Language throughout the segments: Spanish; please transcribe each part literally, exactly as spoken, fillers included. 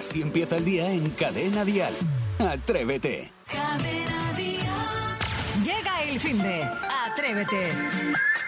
Así empieza el día en Cadena Dial. Atrévete. Cadena Dial. Llega el fin de Atrévete.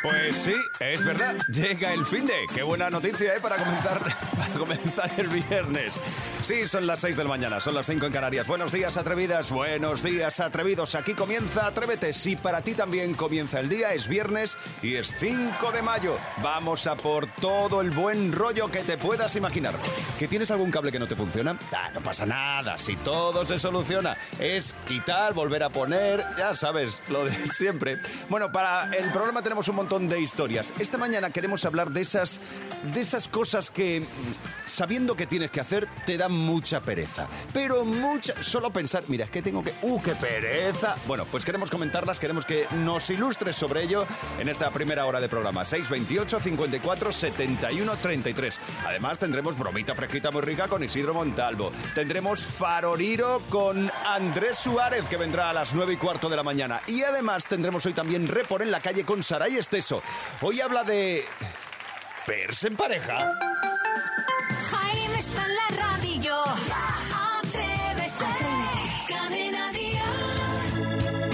Pues sí, es verdad, llega el fin de. Qué buena noticia, ¿eh? Para comenzar, para comenzar el viernes. Sí, son las seis de la mañana, son las cinco en Canarias. Buenos días, atrevidas, buenos días, atrevidos. Aquí comienza Atrévete. Si para ti también comienza el día, es viernes y es cinco de mayo. Vamos a por todo el buen rollo que te puedas imaginar. ¿Que tienes algún cable que no te funciona? Ah, no pasa nada, si todo se soluciona. Es quitar, volver a poner, ya sabes, lo de siempre. Bueno, para el programa tenemos un montón de historias. Esta mañana queremos hablar de esas, de esas cosas que, sabiendo que tienes que hacer, te dan mucha pereza. Pero mucha... Solo pensar, mira, es que tengo que... ¡Uh, qué pereza! Bueno, pues queremos comentarlas, queremos que nos ilustres sobre ello en esta primera hora de programa. seis dos ocho, cincuenta y cuatro, setenta y uno, treinta y tres. Además, tendremos bromita fresquita muy rica con Isidro Montalvo. Tendremos Faroriro con Andrés Suárez, que vendrá a las nueve y cuarto de la mañana. Y además, tendremos hoy también Repor en la calle con Saray Estés. Eso. Hoy habla de... ¿Verse en pareja? Jaime está en la radio. Atrévete. Atrévete. Cadena Dial.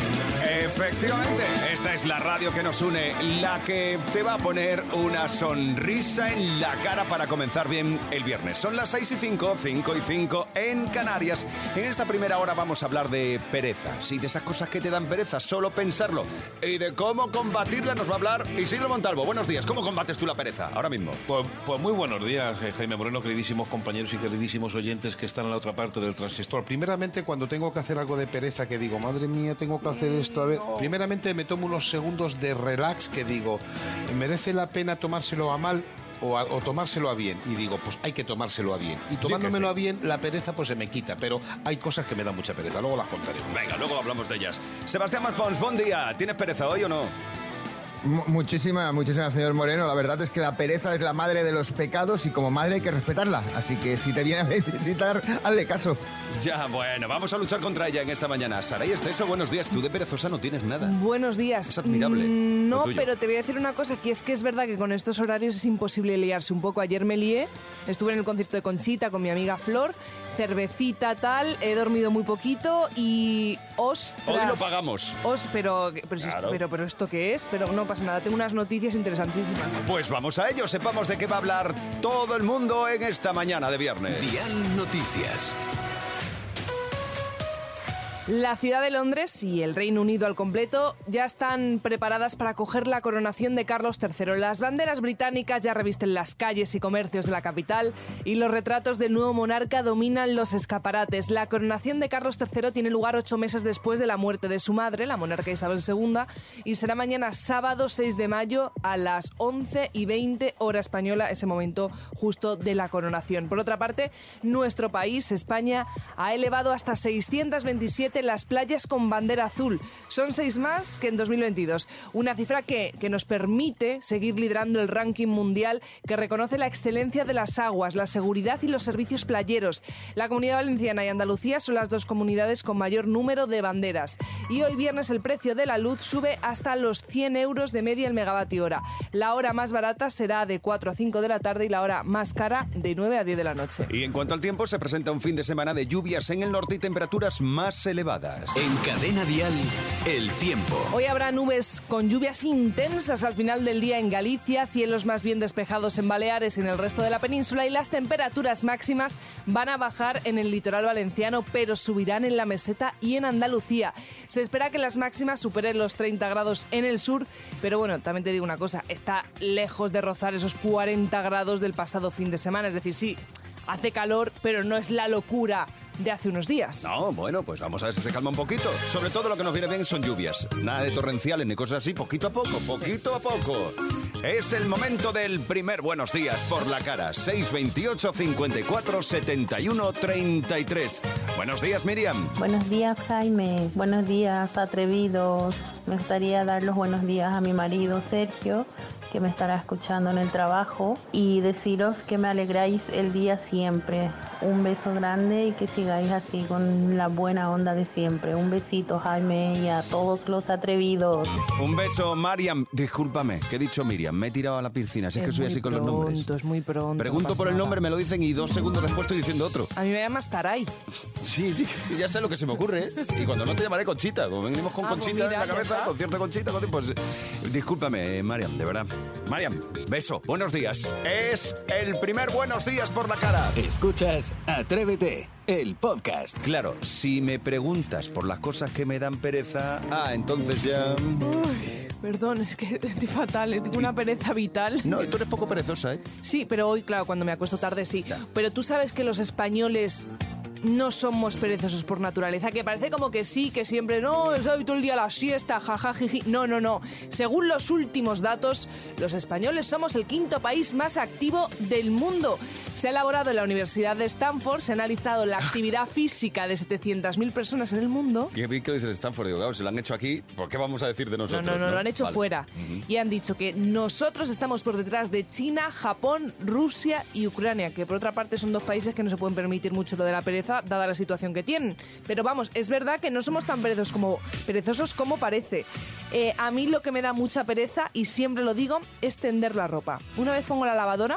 Efectivamente, esta es la radio que nos une, la que te va a poner una sonrisa en la cara para comenzar bien el viernes. Son las seis y cinco, cinco y cinco en Canarias. En esta primera hora vamos a hablar de pereza, sí, de esas cosas que te dan pereza, solo pensarlo. Y de cómo combatirla nos va a hablar Isidro Montalvo. Buenos días, ¿cómo combates tú la pereza ahora mismo? Pues, pues muy buenos días, Jaime Moreno, queridísimos compañeros y queridísimos oyentes que están en la otra parte del transistor. Primeramente, cuando tengo que hacer algo de pereza, que digo, madre mía, tengo que hacer esto, a ver... Primeramente me tomo unos segundos de relax que digo, ¿merece la pena tomárselo a mal? O, a, o tomárselo a bien, y digo, pues hay que tomárselo a bien, y tomándomelo sí sí. a bien, la pereza pues se me quita, pero hay cosas que me dan mucha pereza, luego las contaremos. Venga, luego hablamos de ellas. Sebastián Maspons, buen día, ¿tienes pereza hoy o no? Muchísima, muchísima, señor Moreno. La verdad es que la pereza es la madre de los pecados y como madre hay que respetarla. Así que si te viene a visitar, hazle caso. Ya, bueno, vamos a luchar contra ella en esta mañana. Saray Estés, buenos días. Tú de perezosa no tienes nada. Buenos días. Es admirable. Mm, no, pero te voy a decir una cosa, que es que es verdad que con estos horarios es imposible liarse un poco. Ayer me lié, estuve en el concierto de Conchita con mi amiga Flor, cervecita, tal, he dormido muy poquito y... ¡Ostras! Hoy lo pagamos. Os, pero, pero, claro. pero, pero ¿esto qué es? Pero no pasa nada, tengo unas noticias interesantísimas. Pues vamos a ello, sepamos de qué va a hablar todo el mundo en esta mañana de viernes. Dial Noticias. La ciudad de Londres y el Reino Unido al completo ya están preparadas para acoger la coronación de Carlos tercero. Las banderas británicas ya revisten las calles y comercios de la capital y los retratos del nuevo monarca dominan los escaparates. La coronación de Carlos tercero tiene lugar ocho meses después de la muerte de su madre, la monarca Isabel segunda, y será mañana sábado seis de mayo a las once y veinte hora española, ese momento justo de la coronación. Por otra parte, nuestro país, España, ha elevado hasta seiscientas veintisiete las playas con bandera azul. Son seis más que en dos mil veintidós. Una cifra que, que nos permite seguir liderando el ranking mundial que reconoce la excelencia de las aguas, la seguridad y los servicios playeros. La Comunidad Valenciana y Andalucía son las dos comunidades con mayor número de banderas. Y hoy viernes el precio de la luz sube hasta los cien euros de media el megavatio hora. La hora más barata será de cuatro a cinco de la tarde y la hora más cara de nueve a diez de la noche. Y en cuanto al tiempo, se presenta un fin de semana de lluvias en el norte y temperaturas más elevadas. En Cadena Dial, el tiempo. Hoy habrá nubes con lluvias intensas al final del día en Galicia, cielos más bien despejados en Baleares y en el resto de la península, y las temperaturas máximas van a bajar en el litoral valenciano, pero subirán en la meseta y en Andalucía. Se espera que las máximas superen los treinta grados en el sur, pero bueno, también te digo una cosa, está lejos de rozar esos cuarenta grados del pasado fin de semana, es decir, sí, hace calor, pero no es la locura de hace unos días. No, bueno, pues vamos a ver si se calma un poquito. Sobre todo lo que nos viene bien son lluvias. Nada de torrenciales ni cosas así, poquito a poco, poquito a poco. Es el momento del primer Buenos Días por la cara. seis dos ocho, cincuenta y cuatro, setenta y uno, treinta y tres. Buenos días, Miriam. Buenos días, Jaime. Buenos días, atrevidos. Me gustaría dar los buenos días a mi marido, Sergio, que me estará escuchando en el trabajo, y deciros que me alegráis el día siempre. Un beso grande y que sigáis así con la buena onda de siempre. Un besito, Jaime, y a todos los atrevidos. Un beso, Mariam. Discúlpame, ¿qué he dicho, Miriam? Me he tirado a la piscina, si es, es que soy así pronto, con los nombres. Es muy pronto, pregunto por nada. El nombre, me lo dicen y dos segundos después estoy diciendo otro. A mí me llamas Taray. Sí, sí, ya sé lo que se me ocurre, ¿eh? Y cuando no te llamaré Conchita, como venimos con ah, Conchita pues mira, en la cabeza, concierto Conchita, pues discúlpame, Mariam, de verdad. Mariam, beso, buenos días. Es el primer buenos días por la cara. Escuchas Atrévete, el podcast. Claro, si me preguntas por las cosas que me dan pereza, ah, entonces ya... Uy. Perdón, es que estoy fatal, tengo una pereza vital. No, tú eres poco perezosa, ¿eh? Sí, pero hoy, claro, cuando me acuesto tarde, sí. Ya. Pero tú sabes que los españoles no somos perezosos por naturaleza, que parece como que sí, que siempre, no, estoy todo el día a la siesta, jaja, jiji. No, no, no. Según los últimos datos, los españoles somos el quinto país más activo del mundo. Se ha elaborado en la Universidad de Stanford, se ha analizado la actividad física de setecientas mil personas en el mundo. Qué bien que lo dice Stanford, digo, claro, si lo han hecho aquí, ¿por qué vamos a decir de nosotros? No, no, no, ¿no? Lo han hecho vale. fuera. Uh-huh. Y han dicho que nosotros estamos por detrás de China, Japón, Rusia y Ucrania, que por otra parte son dos países que no se pueden permitir mucho lo de la pereza, dada la situación que tienen. Pero vamos, es verdad que no somos tan perezosos como, perezosos como parece. Eh, a mí lo que me da mucha pereza, y siempre lo digo, es tender la ropa. Una vez pongo la lavadora,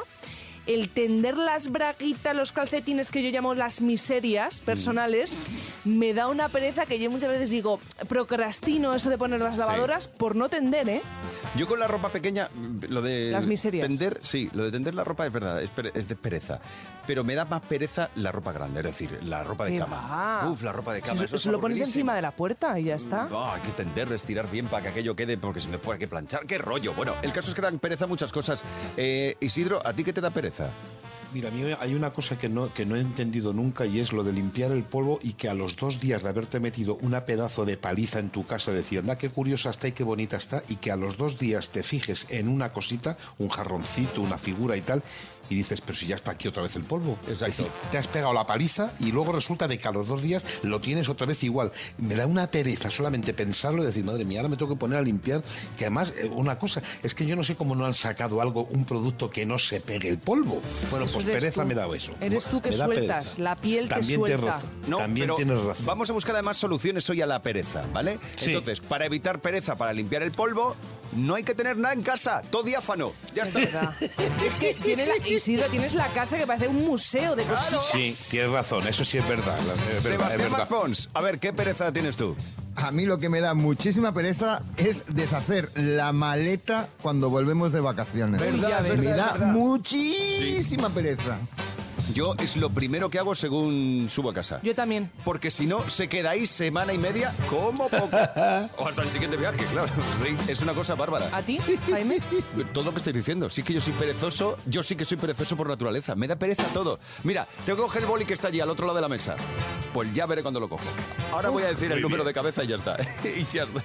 el tender las braguitas, los calcetines, que yo llamo las miserias personales, me da una pereza que yo muchas veces digo, procrastino eso de poner las lavadoras sí. por no tender, ¿eh? Yo con la ropa pequeña, lo de las miserias. Tender, sí, lo de tender la ropa es verdad, es, pere, es de pereza. Pero me da más pereza la ropa grande, es decir, la ropa de cama. Va. Uf, la ropa de cama. Si eso se es lo pones encima de la puerta y ya está. No, hay que tender, estirar bien para que aquello quede, porque si no después hay que planchar, qué rollo. Bueno, el caso es que dan pereza muchas cosas. Eh, Isidro, ¿a ti qué te da pereza? Mira, a mí hay una cosa que no, que no he entendido nunca, y es lo de limpiar el polvo y que a los dos días de haberte metido una pedazo de paliza en tu casa, decir, anda, qué curiosa está y qué bonita está, y que a los dos días te fijes en una cosita, un jarroncito, una figura y tal, y dices, pero si ya está aquí otra vez el polvo. Exacto. Es decir, te has pegado la paliza y luego resulta de que a los dos días lo tienes otra vez igual. Me da una pereza solamente pensarlo y decir, madre mía, ahora me tengo que poner a limpiar, que además, una cosa, es que yo no sé cómo no han sacado algo, un producto que no se pegue el polvo. Bueno, pues pereza tú. Me da eso. Eres tú que sueltas, pereza. La piel también te suelta. No, también tienes razón. Vamos a buscar además soluciones hoy a la pereza, ¿vale? Sí. Entonces, para evitar pereza, para limpiar el polvo, no hay que tener nada en casa, todo diáfano. Ya está. Es, es que tiene la, Isidro, tienes la casa que parece un museo de cosas. Sí, tienes razón, eso sí es verdad. Es verdad, Sebastián es verdad. Maspons, a ver, ¿qué pereza tienes tú? A mí lo que me da muchísima pereza es deshacer la maleta cuando volvemos de vacaciones. ¿Verdad? Me da ¿verdad? muchísima sí. pereza. Yo es lo primero que hago según subo a casa. Yo también. Porque si no, se queda ahí semana y media como poco. O hasta el siguiente viaje, claro. Es una cosa bárbara. ¿A ti, Jaime? Todo lo que estáis diciendo. Sí que yo soy perezoso. Yo sí que soy perezoso por naturaleza. Me da pereza todo. Mira, tengo que coger el boli que está allí al otro lado de la mesa. Pues ya veré cuando lo cojo. Ahora Uf, voy a decir el número bien. de cabeza y ya está. Y ya está.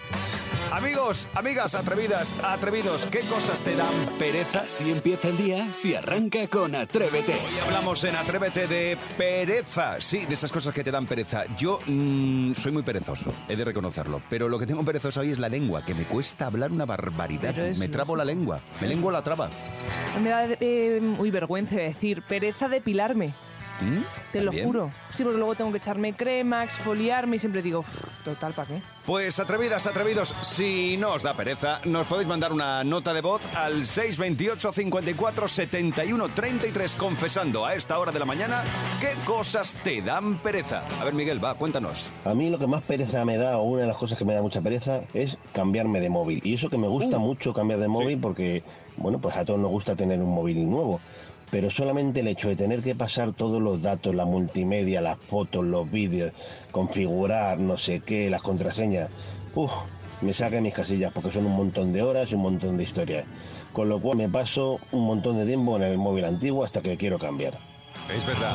Amigos, amigas, atrevidas, atrevidos, ¿qué cosas te dan pereza? Si empieza el día, si arranca con Atrévete. Hoy hablamos en Atrévete de pereza. Sí, de esas cosas que te dan pereza. Yo mmm, soy muy perezoso, he de reconocerlo. Pero lo que tengo perezoso hoy es la lengua, que me cuesta hablar una barbaridad. Me trabo la lengua, me lengua la traba. Me da, eh, uy, vergüenza de decir, pereza depilarme. ¿Mm? Te ¿También? Lo juro. Sí, porque luego tengo que echarme crema, exfoliarme y siempre digo, total, ¿para qué? Pues atrevidas, atrevidos, si no os da pereza, nos podéis mandar una nota de voz al seis dos ocho cincuenta y cuatro setenta y uno treinta y tres confesando a esta hora de la mañana qué cosas te dan pereza. A ver, Miguel, va, cuéntanos. A mí lo que más pereza me da, o una de las cosas que me da mucha pereza, es cambiarme de móvil. Y eso que me gusta uh, mucho cambiar de móvil sí. porque, bueno, pues a todos nos gusta tener un móvil nuevo. Pero solamente el hecho de tener que pasar todos los datos, la multimedia, las fotos, los vídeos, configurar, no sé qué, las contraseñas, uff, me saca mis casillas porque son un montón de horas y un montón de historias. Con lo cual me paso un montón de tiempo en el móvil antiguo hasta que quiero cambiar. Es verdad.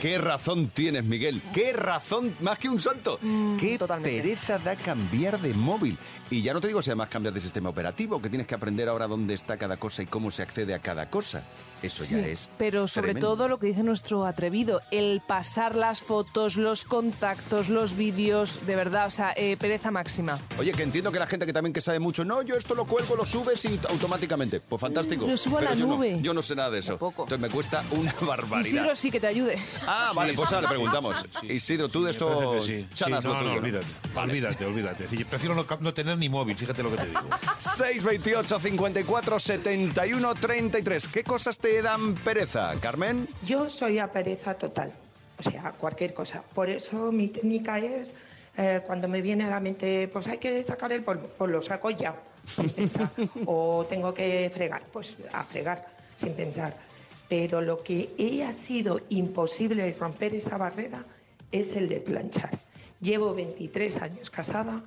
Qué razón tienes, Miguel. Qué razón, más que un santo. Mm, Qué totalmente. Pereza da cambiar de móvil. Y ya no te digo si además cambias de sistema operativo, que tienes que aprender ahora dónde está cada cosa y cómo se accede a cada cosa. Eso sí, ya es pero sobre tremendo. Todo lo que dice nuestro atrevido, el pasar las fotos, los contactos, los vídeos, de verdad, o sea, eh, pereza máxima. Oye, que entiendo que la gente que también que sabe mucho, no, yo esto lo cuelgo, lo subes y automáticamente, pues fantástico. Lo subo a la yo nube. No, yo no sé nada de eso. Tampoco. Entonces me cuesta una barbaridad. Isidro sí que te ayude. Ah, sí, vale, pues ahora le preguntamos. Sí, Isidro, tú de esto... Sí. Sí, no, no, no, olvídate, vale. olvídate, olvídate. Sí, prefiero no, no tener ni móvil, fíjate lo que te digo. seis veintiocho cincuenta y cuatro setenta y uno treinta y tres. ¿Qué cosas te dan pereza, Carmen? Yo soy a pereza total, o sea, cualquier cosa. Por eso mi técnica es, eh, cuando me viene a la mente, pues hay que sacar el polvo, pues lo saco ya, sin pensar. O tengo que fregar, pues a fregar, sin pensar. Pero lo que ha sido imposible romper esa barrera es el de planchar. Llevo veintitrés años casada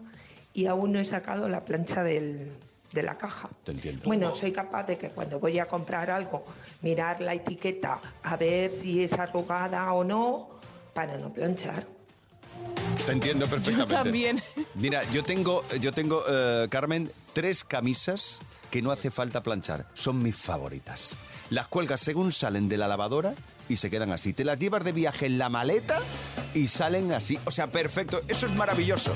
y aún no he sacado la plancha del... de la caja. Te entiendo. Bueno, soy capaz de que cuando voy a comprar algo, mirar la etiqueta, a ver si es arrugada o no, para no planchar. Te entiendo perfectamente. Yo también. Mira, yo tengo, yo tengo uh, Carmen, tres camisas que no hace falta planchar. Son mis favoritas. Las cuelgas según salen de la lavadora y se quedan así. Te las llevas de viaje en la maleta y salen así. O sea, perfecto. Eso es maravilloso.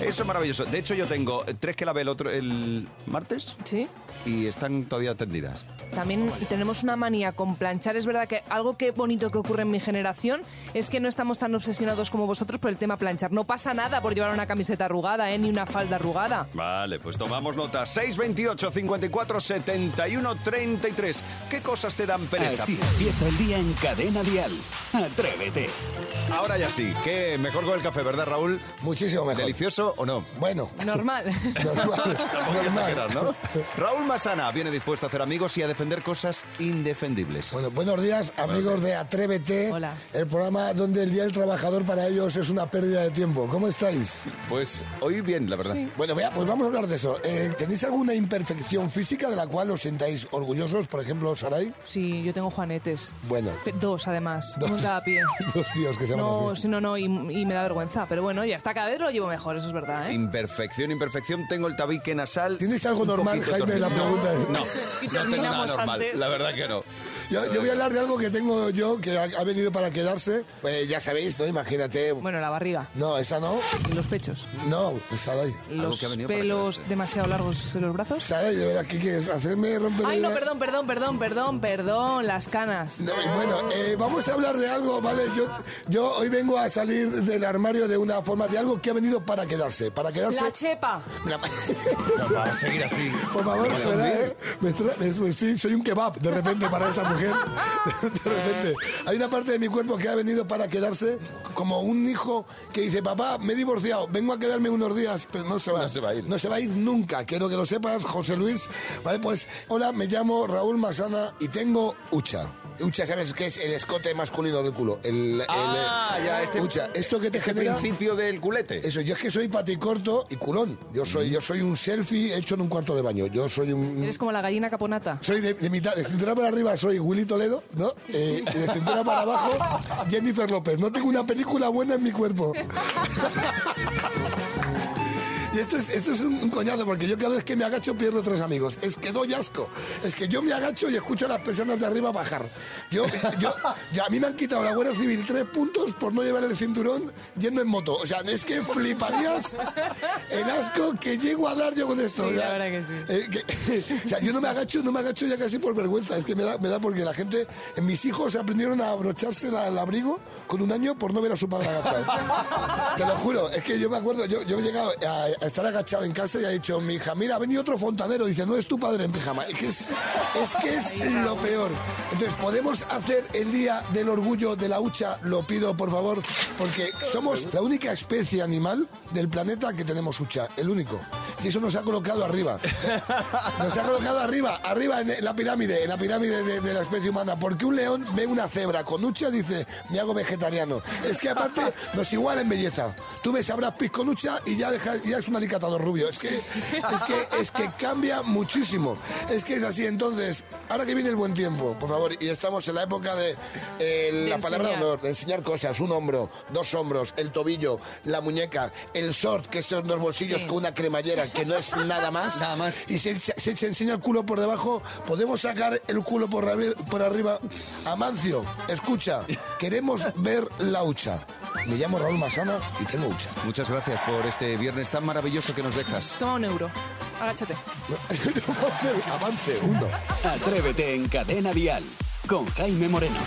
Eso es maravilloso. De hecho, yo tengo tres que lavé el otro el martes. Sí. Y están todavía tendidas. También tenemos una manía con planchar. Es verdad que algo que bonito que ocurre en mi generación es que no estamos tan obsesionados como vosotros por el tema planchar. No pasa nada por llevar una camiseta arrugada, ¿eh? Ni una falda arrugada. Vale, pues tomamos nota. seis veintiocho cincuenta y cuatro setenta y uno treinta y tres. ¿Qué cosas te dan pereza? Así empieza el día en Cadena Dial. Atrévete. Ahora ya sí. ¿Qué? Mejor con el café, ¿verdad, Raúl? Muchísimo mejor. ¿Delicioso o no? Bueno. Normal. Normal. Normal. Exagerar, ¿no? Raúl Massana viene dispuesto a hacer amigos y a defender cosas indefendibles. Bueno, buenos días, amigos de Atrévete. Hola. El programa donde el Día del Trabajador para ellos es una pérdida de tiempo. ¿Cómo estáis? Pues hoy bien, la verdad. Sí. Bueno, vea, pues vamos a hablar de eso. Eh, ¿Tenéis alguna imperfección física de la cual os sentáis orgullosos? Por ejemplo, Saray. Sí, yo tengo juanetes. Bueno. Pe- dos, además. Dos. Cada pie. Dos tíos que se llaman no, así. No, no, y, y me da vergüenza. Pero bueno, ya está, cada vez lo llevo mejor, eso es verdad, ¿eh? Imperfección, imperfección. Tengo el tabique nasal. ¿Tienes algo normal, Jaime? La pregunta es... No, y no tengo nada normal, antes. La verdad que no. Yo, yo voy a hablar de algo que tengo yo, que ha, ha venido para quedarse. Pues ya sabéis, ¿no? Imagínate... Bueno, la barriga. No, esa no. Los pechos. No, esa no. Los pelos demasiado largos en los brazos. ¿Sabes? De verdad, ¿qué quieres? ¿Hacerme romper? Ay, no, la... perdón, perdón, perdón, perdón, perdón. Las canas. No, bueno, eh, vamos a hablar de algo, ¿vale? Yo, yo hoy vengo a salir del armario de una forma, de algo que ha venido para quedarse. Para quedarse... La chepa. La... No, para seguir así. Por favor, no, será, ¿eh? Me estra... me estoy... Soy un kebab, de repente, para esta mujer. De repente. Hay una parte de mi cuerpo que ha venido para quedarse, como un hijo que dice, papá, me he divorciado, vengo a quedarme unos días, pero no se va, no se va a ir. No se va a ir nunca, quiero que lo sepas, José Luis. Vale, pues, hola, me llamo Raúl Massana y tengo hucha. Hucha, ¿sabes qué es? El escote masculino del culo. El, el, ah, el, ya, este... Hucha, esto que te este genera... principio del culete. Eso, yo es que soy paticorto y culón. Yo soy, mm. yo soy un selfie hecho en un cuarto de baño. Yo soy un... Eres como la gallina caponata. Soy de, de mitad, de cintura para arriba soy Willy Toledo, ¿no? Eh, de cintura para abajo, Jennifer López. No tengo una película buena en mi cuerpo. Y esto es, esto es un coñazo, porque yo cada vez que me agacho pierdo tres amigos. Es que doy asco. Es que yo me agacho y escucho a las personas de arriba bajar. Yo, yo, yo, a mí me han quitado la Guardia Civil tres puntos por no llevar el cinturón yendo en moto. O sea, es que fliparías el asco que llego a dar yo con esto. Sí, o sea, la verdad que sí. Eh, que, o sea, yo no me agacho, no me agacho ya casi por vergüenza. Es que me da, me da porque la gente... Mis hijos aprendieron a abrocharse la, el abrigo con un año por no ver a su padre agachado. Te lo juro. Es que yo me acuerdo, yo, yo he llegado a... a estar agachado en casa y ha dicho mi hija, mira, ha venido otro fontanero, dice, no es tu padre en pijama. Es que es, es, que es lo peor. Entonces, ¿podemos hacer el Día del Orgullo de la Hucha? Lo pido, por favor, porque somos la única especie animal del planeta que tenemos hucha, el único. Y eso nos ha colocado arriba. Nos ha colocado arriba, arriba en la pirámide, en la pirámide de, de la especie humana, porque un león ve una cebra con hucha y dice, me hago vegetariano. Es que aparte nos iguala en belleza. tú ves a Brad Pitt con lucha y ya, deja, ya es un alicatador rubio. Es que, es, que, es que cambia muchísimo. Es que es así. Entonces, ahora que viene el buen tiempo, por favor, y estamos en la época de, eh, de la enseñar. palabra de honor, de enseñar cosas, un hombro, dos hombros, el tobillo, la muñeca, el short, que son dos bolsillos sí. con una cremallera, que no es nada más. Nada más. Y se, se, se enseña el culo por debajo. Podemos sacar el culo por, por arriba. Amancio, escucha, queremos ver la hucha. Me llamo Raúl Massana y tengo hucha. Muchas gracias por este viernes tan maravilloso que nos dejas. Toma un euro. Agáchate. Avance, uno. Atrévete en Cadena Dial con Jaime Moreno.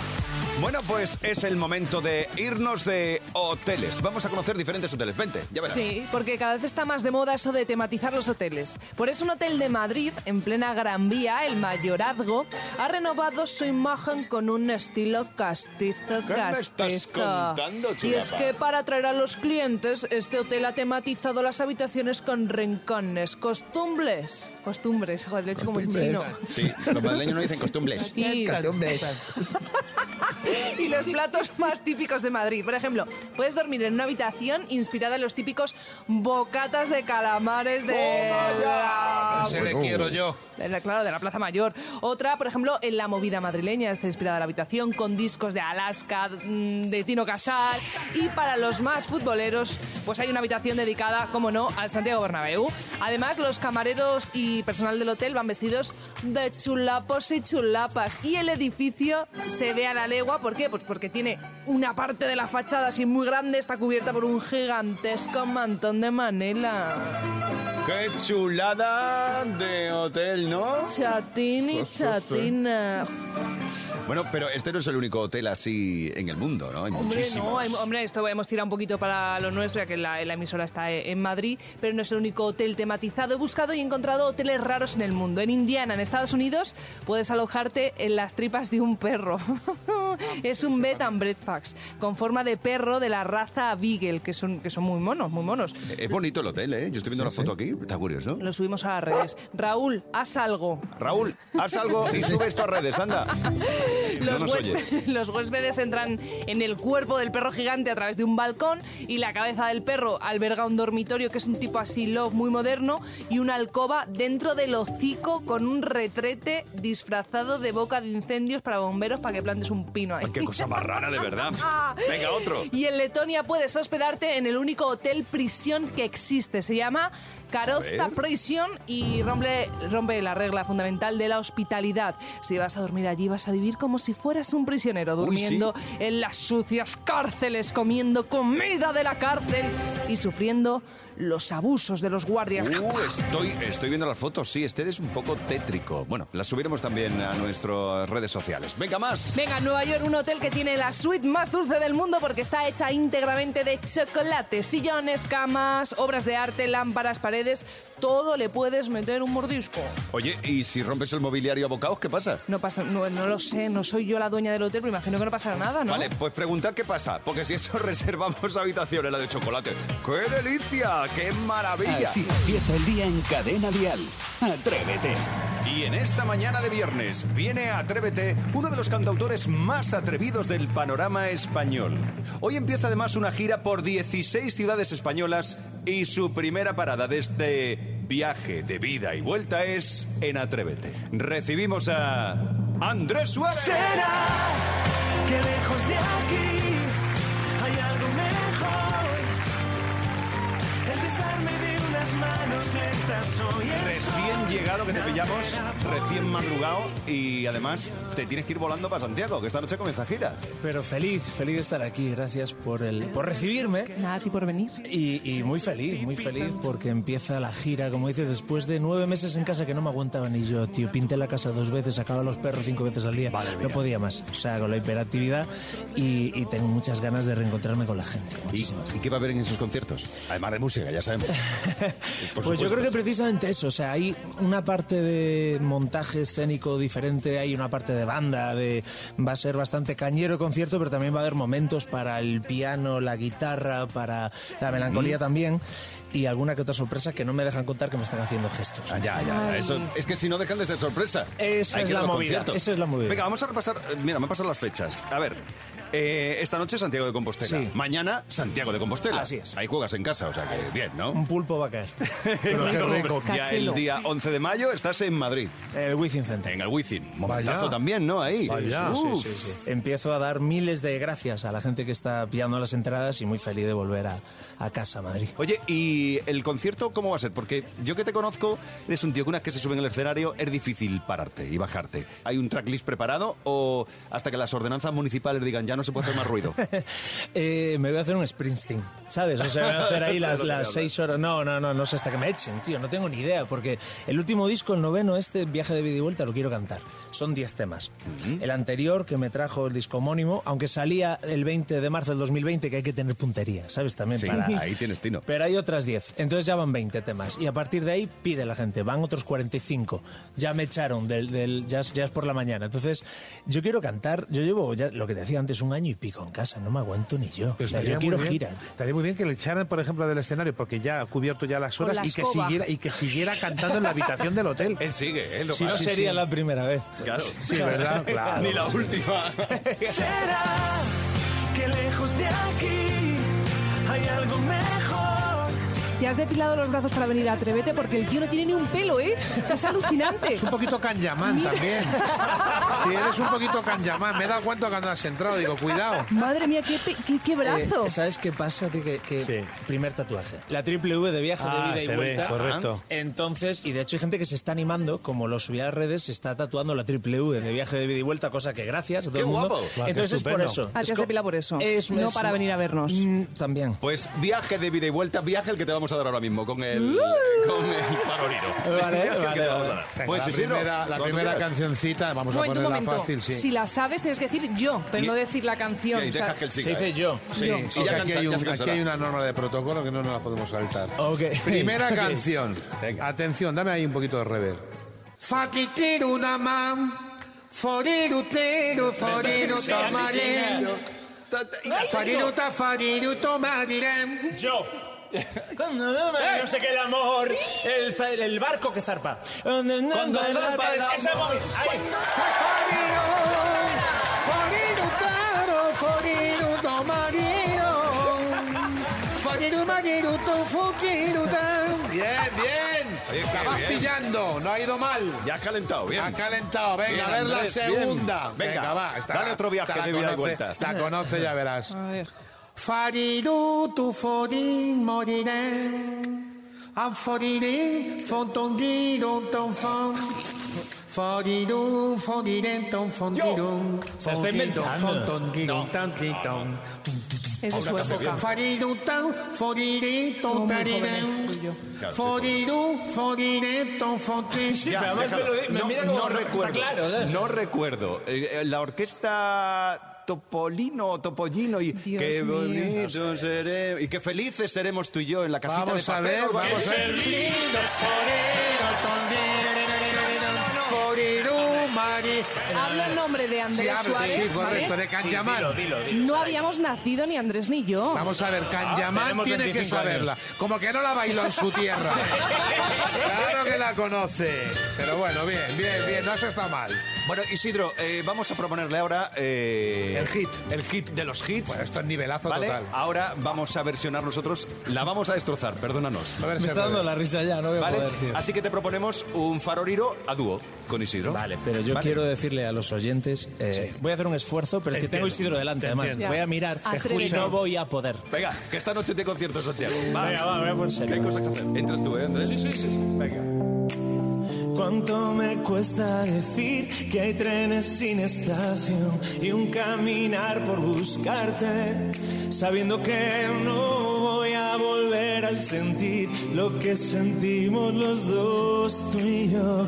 Bueno, pues es el momento de irnos de hoteles. Vamos a conocer diferentes hoteles. Vente, ya verás. Sí, porque cada vez está más de moda eso de tematizar los hoteles. Por eso un hotel de Madrid, en plena Gran Vía, el Mayorazgo, ha renovado su imagen con un estilo castizo-castizo. ¿Qué me estás contando, chulapa? Y es que para atraer a los clientes, este hotel ha tematizado las habitaciones con rincones, costumbres. Costumbres, joder, lo he hecho como en chino. Sí, los madrileños no dicen costumbres. Sí, costumbres. Y los platos más típicos de Madrid. Por ejemplo, puedes dormir en una habitación inspirada en los típicos bocatas de calamares de la... Se le quiero yo. De la, claro, de la Plaza Mayor. Otra, por ejemplo, en la movida madrileña. Está inspirada la habitación con discos de Alaska, de Tino Casal. Y para los más futboleros, pues hay una habitación dedicada, como no, al Santiago Bernabéu. Además, los camareros y personal del hotel van vestidos de chulapos y chulapas. Y el edificio se ve a la legua. ¿Por qué? Pues porque tiene una parte de la fachada así muy grande, está cubierta por un gigantesco mantón de Manila. ¡Qué chulada de hotel!, ¿no? Chatín y chatina. Bueno, pero este no es el único hotel así en el mundo, ¿no? Hay hombre, muchísimos. No, hay, hombre, esto hemos tirado un poquito para lo nuestro, ya que la, la emisora está en Madrid, pero no es el único hotel tematizado. He buscado y encontrado hoteles raros en el mundo. En Indiana, en Estados Unidos, puedes alojarte en las tripas de un perro. Es un bed and breakfast con forma de perro de la raza Beagle, que son, que son muy monos, muy monos. Es bonito el hotel, ¿eh? Yo estoy viendo la sí, foto sí. aquí, está curioso. Lo subimos a las redes. Raúl, haz algo. Raúl, haz algo y sube esto a redes, anda. Los, no huéspedes, los huéspedes entran en el cuerpo del perro gigante a través de un balcón y la cabeza del perro alberga un dormitorio que es un tipo así love muy moderno y una alcoba dentro del hocico con un retrete disfrazado de boca de incendios para bomberos para que plantes un pino ahí. Qué cosa más rara, de verdad. Venga, otro. Y en Letonia puedes hospedarte en el único hotel prisión que existe. Se llama Carosta Prison y rompe, rompe la regla fundamental de la hospitalidad. Si vas a dormir allí, vas a vivir como si fueras un prisionero, durmiendo Uy, ¿sí? en las sucias cárceles, comiendo comida de la cárcel y sufriendo los abusos de los guardias. Uh, estoy, estoy viendo las fotos, sí, este es un poco tétrico. Bueno, las subiremos también a nuestras redes sociales. ¡Venga, más! Venga, Nueva York, un hotel que tiene la suite más dulce del mundo porque está hecha íntegramente de chocolate, sillones, camas, obras de arte, lámparas, paredes... Todo le puedes meter un mordisco. Oye, ¿y si rompes el mobiliario a bocados, qué pasa? No pasa, no, no lo sé, no soy yo la dueña del hotel, pero imagino que no pasará nada, ¿no? Vale, pues preguntad qué pasa, porque si eso reservamos habitaciones, la de chocolate. ¡Qué delicia! ¡Qué maravilla! Así empieza el día en Cadena Dial. Atrévete. Y en esta mañana de viernes viene a Atrévete uno de los cantautores más atrevidos del panorama español. Hoy empieza además una gira por dieciséis ciudades españolas y su primera parada desde Viaje de Vida y Vuelta es en Atrévete. Recibimos a Andrés Suárez. ¿Será que lejos de aquí hay algo mejor? El desarme de unas manos lentas hoy es sol. Llegado que te pillamos, recién madrugado y además te tienes que ir volando para Santiago, que esta noche comienza gira. Pero feliz, feliz de estar aquí, gracias por el por recibirme. Nada, a ti por venir. Y, y muy feliz, muy feliz porque empieza la gira, como dices, después de nueve meses en casa que no me aguantaba ni yo, tío. Pinté la casa dos veces, sacaba los perros cinco veces al día, vale, no podía más. O sea, con la hiperactividad y, y tengo muchas ganas de reencontrarme con la gente, muchísimas. ¿Y, ¿Y qué va a haber en esos conciertos? Además de música, ya sabemos. Pues yo creo que precisamente eso, o sea, hay... una parte de montaje escénico diferente, hay una parte de banda, de va a ser bastante cañero el concierto, pero también va a haber momentos para el piano, la guitarra, para la melancolía también. Y alguna que otra sorpresa que no me dejan contar, que me están haciendo gestos. Ah, ya, ya. Eso, es que si no dejan de ser sorpresa. Esa es la movida. Esa es la movida. Venga, vamos a repasar. Mira, me pasan las fechas. A ver. Eh, esta noche Santiago de Compostela. Sí. Mañana Santiago de Compostela. Así es. Ahí juegas en casa, o sea que es bien, ¿no? Un pulpo va a caer. Pero qué rico. Ya Cachilo. El día once de mayo estás en Madrid. El WiZink Center. En el WiZink. Momentazo también, ¿no? Ahí. Vaya. Sí, sí, sí. Empiezo a dar miles de gracias a la gente que está pillando las entradas y muy feliz de volver a, a casa, Madrid. Oye, ¿y el concierto cómo va a ser? Porque yo que te conozco, eres un tío que una vez que se sube en el escenario es difícil pararte y bajarte. ¿Hay un tracklist preparado o hasta que las ordenanzas municipales digan ya no se puede hacer más ruido? eh, me voy a hacer un Springsteen, ¿sabes? O sea, me voy a hacer ahí las, las seis horas. No, no, no, no sé, hasta que me echen, tío, no tengo ni idea, porque el último disco, el noveno, este Viaje de Vida y Vuelta, lo quiero cantar. Son diez temas. Uh-huh. El anterior, que me trajo el disco homónimo, aunque salía el veinte de marzo del dos mil veinte, que hay que tener puntería, ¿sabes? También sí, para... ahí tienes tino. Pero hay otras diez, entonces ya van veinte temas. Y a partir de ahí pide la gente, van otros cuarenta y cinco. Ya me echaron, del, del, ya, ya es por la mañana. Entonces, yo quiero cantar, yo llevo, ya, lo que te decía antes, un año y pico en casa, no me aguanto ni yo. Pero o sea, yo quiero bien, girar. Estaría muy bien que le echaran, por ejemplo, del escenario, porque ya ha cubierto ya las horas la y, que siguiera, y que siguiera cantando en la habitación del hotel. Él sigue, ¿eh? Lo sí, no sí, sería sí. la primera vez. Claro. Sí, ¿verdad? Claro. Ni la sí. última. Será que lejos de aquí hay algo mejor. Te has depilado los brazos para venir a Atrévete porque el tío no tiene ni un pelo, ¿eh? Es alucinante. Es un poquito Kanjaman también. Sí, eres un poquito Kanjaman. Me he dado cuenta cuando has entrado. Digo, cuidado. Madre mía, qué, qué, qué brazo. Eh, ¿Sabes qué pasa? Que, que, que sí. Primer tatuaje. La triple V de Viaje ah, de Vida y Vuelta. Ve, correcto. Entonces, y de hecho hay gente que se está animando, como lo subí a redes, se está tatuando la triple V de Viaje de Vida y Vuelta, cosa que gracias a todo el mundo. Guapo. Claro, entonces es por eso. Ah, te has depilado por eso. Es, no es, para venir a vernos. Mm, también. Pues Viaje de Vida y Vuelta, viaje el que te vamos a dar ahora mismo con el uh, con el Faroriro. Vale, vale, vale. Pues la primera, la primera cancioncita, vamos a ponerla momento. Fácil, sí. Si la sabes tienes que decir yo, pero y, no decir la canción. Y o sea, que él siga, se dice yo. Sí, yo. Sí, ya aquí, cansa, hay un, ya aquí hay una norma de protocolo que no nos la podemos saltar. Okay. Primera okay. canción. Venga. Atención, dame ahí un poquito de rever. Faquitero una man, forero tero, forero tomarero. Farero ta farero tomarem. Yo. Cuando no, me, no sé qué el amor, el, el barco que zarpa. Cuando, Cuando zarpa el amor. Esa móvil. Ahí. Bien, bien. Oye, la vas bien. Pillando, no ha ido mal. Ya has calentado, bien. Ha calentado, venga, bien, a ver Andrés, la segunda. Venga, venga, va. Está, dale otro viaje de vida y vuelta. La conoce, ya verás. A ver. Fariru tu forin moriré, am foriré fontondiron ton fon, fariru foriren ton fondiron, fondiron fontondiron tan triton. Es de su época. Fariru tan foriré ton tariré, foriru foriré ton fontis. No recuerdo, no recuerdo. La orquesta... Topolino, Topollino y Dios qué bonito no seremos y qué felices seremos tú y yo en la casita vamos de papel. A ver, vamos a ver. Hablo en nombre de Andrés sí, Suárez. Sí, correcto, ¿vale? De Kanjaman. Sí, sí, no dilo. Habíamos nacido ni Andrés ni yo. Vamos a ver, Kanjaman ah, tiene que saberla. Años. Como que no la bailó en su tierra. Claro que la conoce. Pero bueno, bien, bien, bien, no has estado mal. Bueno, Isidro, eh, vamos a proponerle ahora... Eh, el hit. El hit de los hits. Bueno, esto es nivelazo ¿vale? total. Ahora vamos a versionar nosotros. La vamos a destrozar, perdónanos. A ver, me está dando la risa ya, no voy ¿vale? a poder, tío. Así que te proponemos un Faroriro a dúo con Isidro. Vale, pero yo vale. quiero decirle a los oyentes... Eh, sí. Voy a hacer un esfuerzo, pero es que tengo Isidro delante, además. Entiendo. Voy a mirar y no voy a poder. Venga, que esta noche te concierto, Santiago. Vale. Venga, va, voy a por serio. ¿Qué hay cosas que hacer? ¿Entras tú, eh, Andrés? Sí, sí, sí. sí. Venga. Cuánto me cuesta decir que hay trenes sin estación y un caminar por buscarte, sabiendo que no voy a volver a sentir lo que sentimos los dos, tú y yo,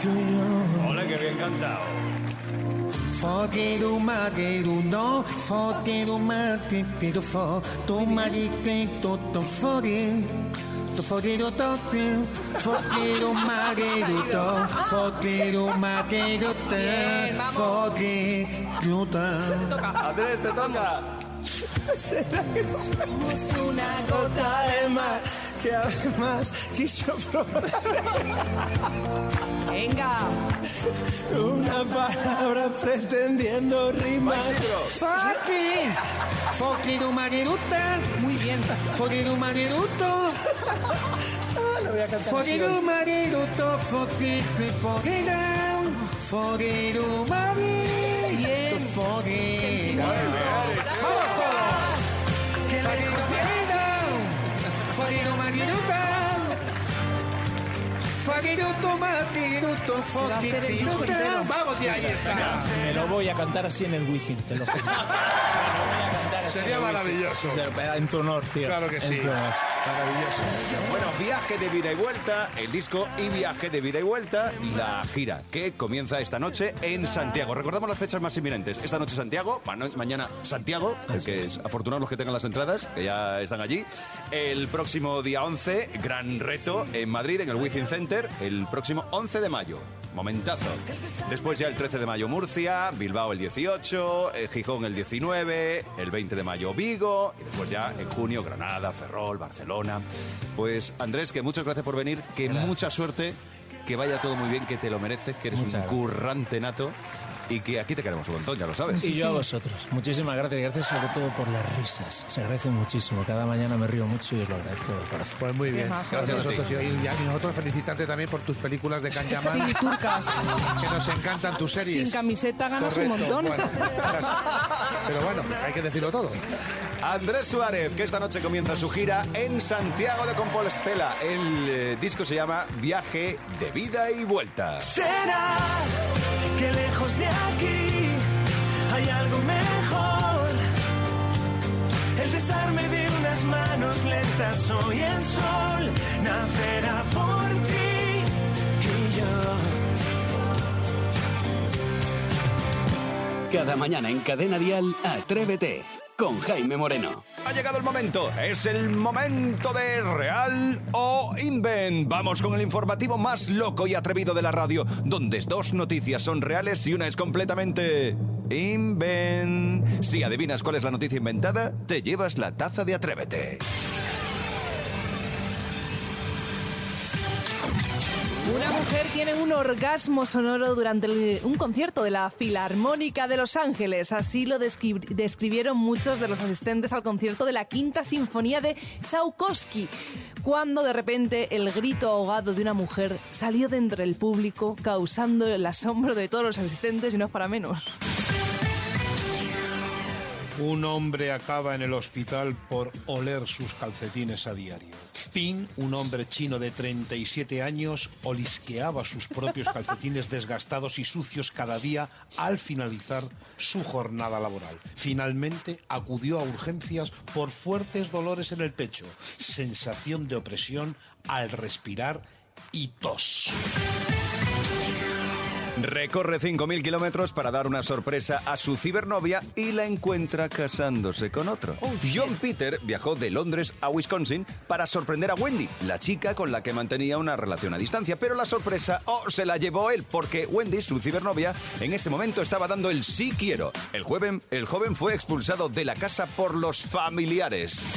tú y yo. Hola, que bien cantado. Fotiru matiru no, fotiru matiru fo, tu marite toto forin. Fotero totin, fotero magueruto, fotero magueruto, fotero. Andrés, te toca. ¿Será que no? Somos una gota de mar que además quiso probar. Venga. Una palabra pretendiendo rimar. Faki. Fokiru Mariruta. Muy bien. Fokiru Mariruto. Lo voy a cantar. Fokiru Mariruto. Fokiru Fokiru. Fokiru Mariruto. Bien. Fokiru. ¡Vamos todos! ¡Que la vamos! Y ahí está. Me lo voy a cantar así en el WiZink, te lo juro. Sería maravilloso. En tu honor, tío. Claro que sí. Maravilloso. Bueno, Viaje de Vida y Vuelta, el disco y Viaje de Vida y Vuelta, la gira que comienza esta noche en Santiago. Recordamos las fechas más inminentes. Esta noche Santiago, mañana Santiago, el que es afortunados los que tengan las entradas, que ya están allí. El próximo día once, Gran Reto en Madrid, en el WiZink Center, el próximo once de mayo. Momentazo. Después ya el trece de mayo Murcia, Bilbao el dieciocho, Gijón el diecinueve, el veinte de mayo Vigo, y después ya en junio Granada, Ferrol, Barcelona. Pues Andrés, que muchas gracias por venir, que gracias. Mucha suerte, que vaya todo muy bien, que te lo mereces, que eres muchas un currante nato y que aquí te queremos un montón, ya lo sabes. Y yo a vosotros. Muchísimas gracias, gracias sobre todo por las risas. Se agradece muchísimo. Cada mañana me río mucho y os lo agradezco de corazón. Pues muy bien. Gracias, gracias a vosotros. Y a nosotros felicitarte también por tus películas de Kanyaman. Sí, turcas. Que nos encantan tus series. Sin camiseta ganas correcto, un montón. Bueno, pero bueno, hay que decirlo todo. Andrés Suárez, que esta noche comienza su gira en Santiago de Compostela. El eh, disco se llama Viaje de Vida y Vuelta. Será que lejos de aquí hay algo mejor. El desarme de unas manos lentas, hoy el sol nacerá por ti y yo. Cada mañana en Cadena Dial, Atrévete con Jaime Moreno. Ha llegado el momento, es el momento de Real o Invent. Vamos con el informativo más loco y atrevido de la radio, donde dos noticias son reales y una es completamente invent. Si adivinas cuál es la noticia inventada, te llevas la taza de Atrévete. Una mujer tiene un orgasmo sonoro durante el, un concierto de la Filarmónica de Los Ángeles. Así lo descri, describieron muchos de los asistentes al concierto de la Quinta Sinfonía de Tchaikovsky, cuando de repente el grito ahogado de una mujer salió de entre el público, causando el asombro de todos los asistentes, y no es para menos. Un hombre acaba en el hospital por oler sus calcetines a diario. Pin, un hombre chino de treinta y siete años, olisqueaba sus propios calcetines desgastados y sucios cada día al finalizar su jornada laboral. Finalmente acudió a urgencias por fuertes dolores en el pecho, sensación de opresión al respirar y tos. Recorre cinco mil kilómetros para dar una sorpresa a su cibernovia y la encuentra casándose con otro. Oh, John Peter viajó de Londres a Wisconsin para sorprender a Wendy, la chica con la que mantenía una relación a distancia. Pero la sorpresa oh, se la llevó él, porque Wendy, su cibernovia, en ese momento estaba dando el sí quiero. El joven, el joven fue expulsado de la casa por los familiares.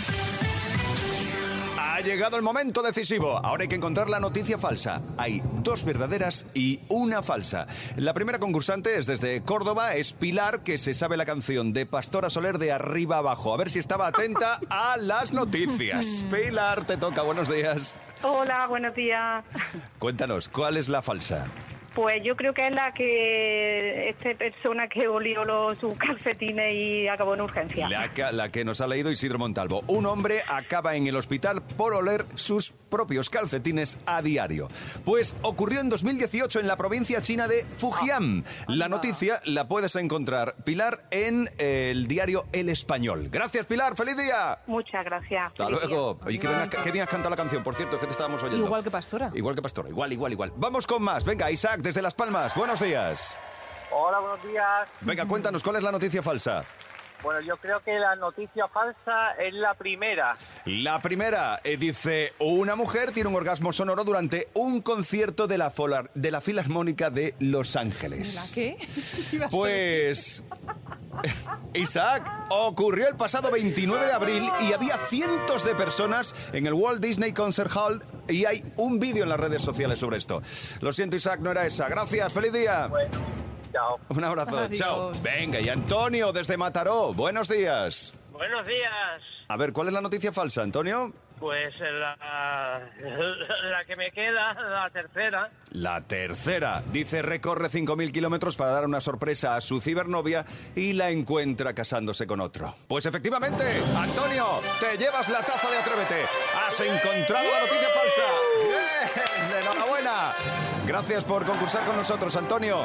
Ha llegado el momento decisivo. Ahora hay que encontrar la noticia falsa. Hay dos verdaderas y una falsa. La primera concursante es desde Córdoba, es Pilar, que se sabe la canción de Pastora Soler de Arriba Abajo. A ver si estaba atenta a las noticias. Pilar, te toca. Buenos días. Hola, buenos días. Cuéntanos, ¿cuál es la falsa? Pues yo creo que es la que esta persona que olió los, sus calcetines y acabó en urgencia. La que, la que nos ha leído Isidro Montalvo. Un hombre acaba en el hospital por oler sus propios calcetines a diario. Pues ocurrió en dos mil dieciocho en la provincia china de Fujian. La noticia la puedes encontrar, Pilar, en el diario El Español. Gracias, Pilar. ¡Feliz día! Muchas gracias. Hasta luego. Oye, qué bien, qué bien has cantado la canción, por cierto, es que te estábamos oyendo. Igual que Pastora. Igual que Pastora. Igual, igual, igual. Vamos con más. Venga, Isaac, desde Las Palmas. Buenos días. Hola, buenos días. Venga, cuéntanos, ¿cuál es la noticia falsa? Bueno, yo creo que la noticia falsa es la primera. La primera, eh, dice, una mujer tiene un orgasmo sonoro durante un concierto de la, Folar, de la Filarmónica de Los Ángeles. ¿La qué? Pues Isaac, ocurrió el pasado veintinueve de abril y había cientos de personas en el Walt Disney Concert Hall y hay un vídeo en las redes sociales sobre esto. Lo siento, Isaac, no era esa. Gracias, feliz día. Bueno, chao. Un abrazo, adiós. Chao. Venga, y Antonio desde Mataró, buenos días. Buenos días. A ver, ¿cuál es la noticia falsa, Antonio? Pues la, la, la que me queda, la tercera. La tercera. Dice, recorre cinco mil kilómetros para dar una sorpresa a su cibernovia y la encuentra casándose con otro. Pues efectivamente, Antonio, te llevas la taza de Atrévete. Has encontrado la noticia falsa. ¡Bien! ¡Enhorabuena! Gracias por concursar con nosotros, Antonio.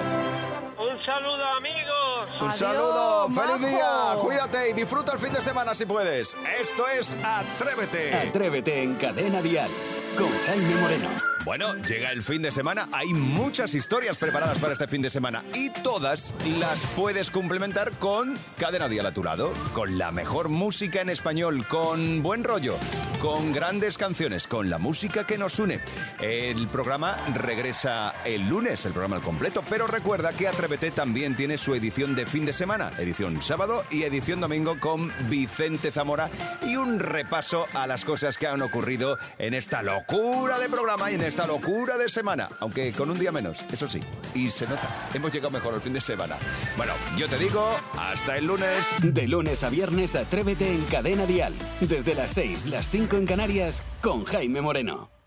Un saludo, amigos. Un Adiós, saludo. Majo. Feliz día. Cuídate y disfruta el fin de semana si puedes. Esto es Atrévete. Atrévete en Cadena Dial con Jaime Moreno. Bueno, llega el fin de semana. Hay muchas historias preparadas para este fin de semana y todas las puedes complementar con Cadena Dial a tu lado, con la mejor música en español, con buen rollo, con grandes canciones, con la música que nos une. El programa regresa el lunes, el programa al completo, pero recuerda que Atrévete también tiene su edición de fin de semana, edición sábado y edición domingo con Vicente Zamora y un repaso a las cosas que han ocurrido en esta locura de programa y en esta locura de semana, aunque con un día menos, eso sí, y se nota, hemos llegado mejor al fin de semana. Bueno, yo te digo, hasta el lunes. De lunes a viernes, Atrévete en Cadena Dial, desde las seis, las cinco en Canarias, con Jaime Moreno.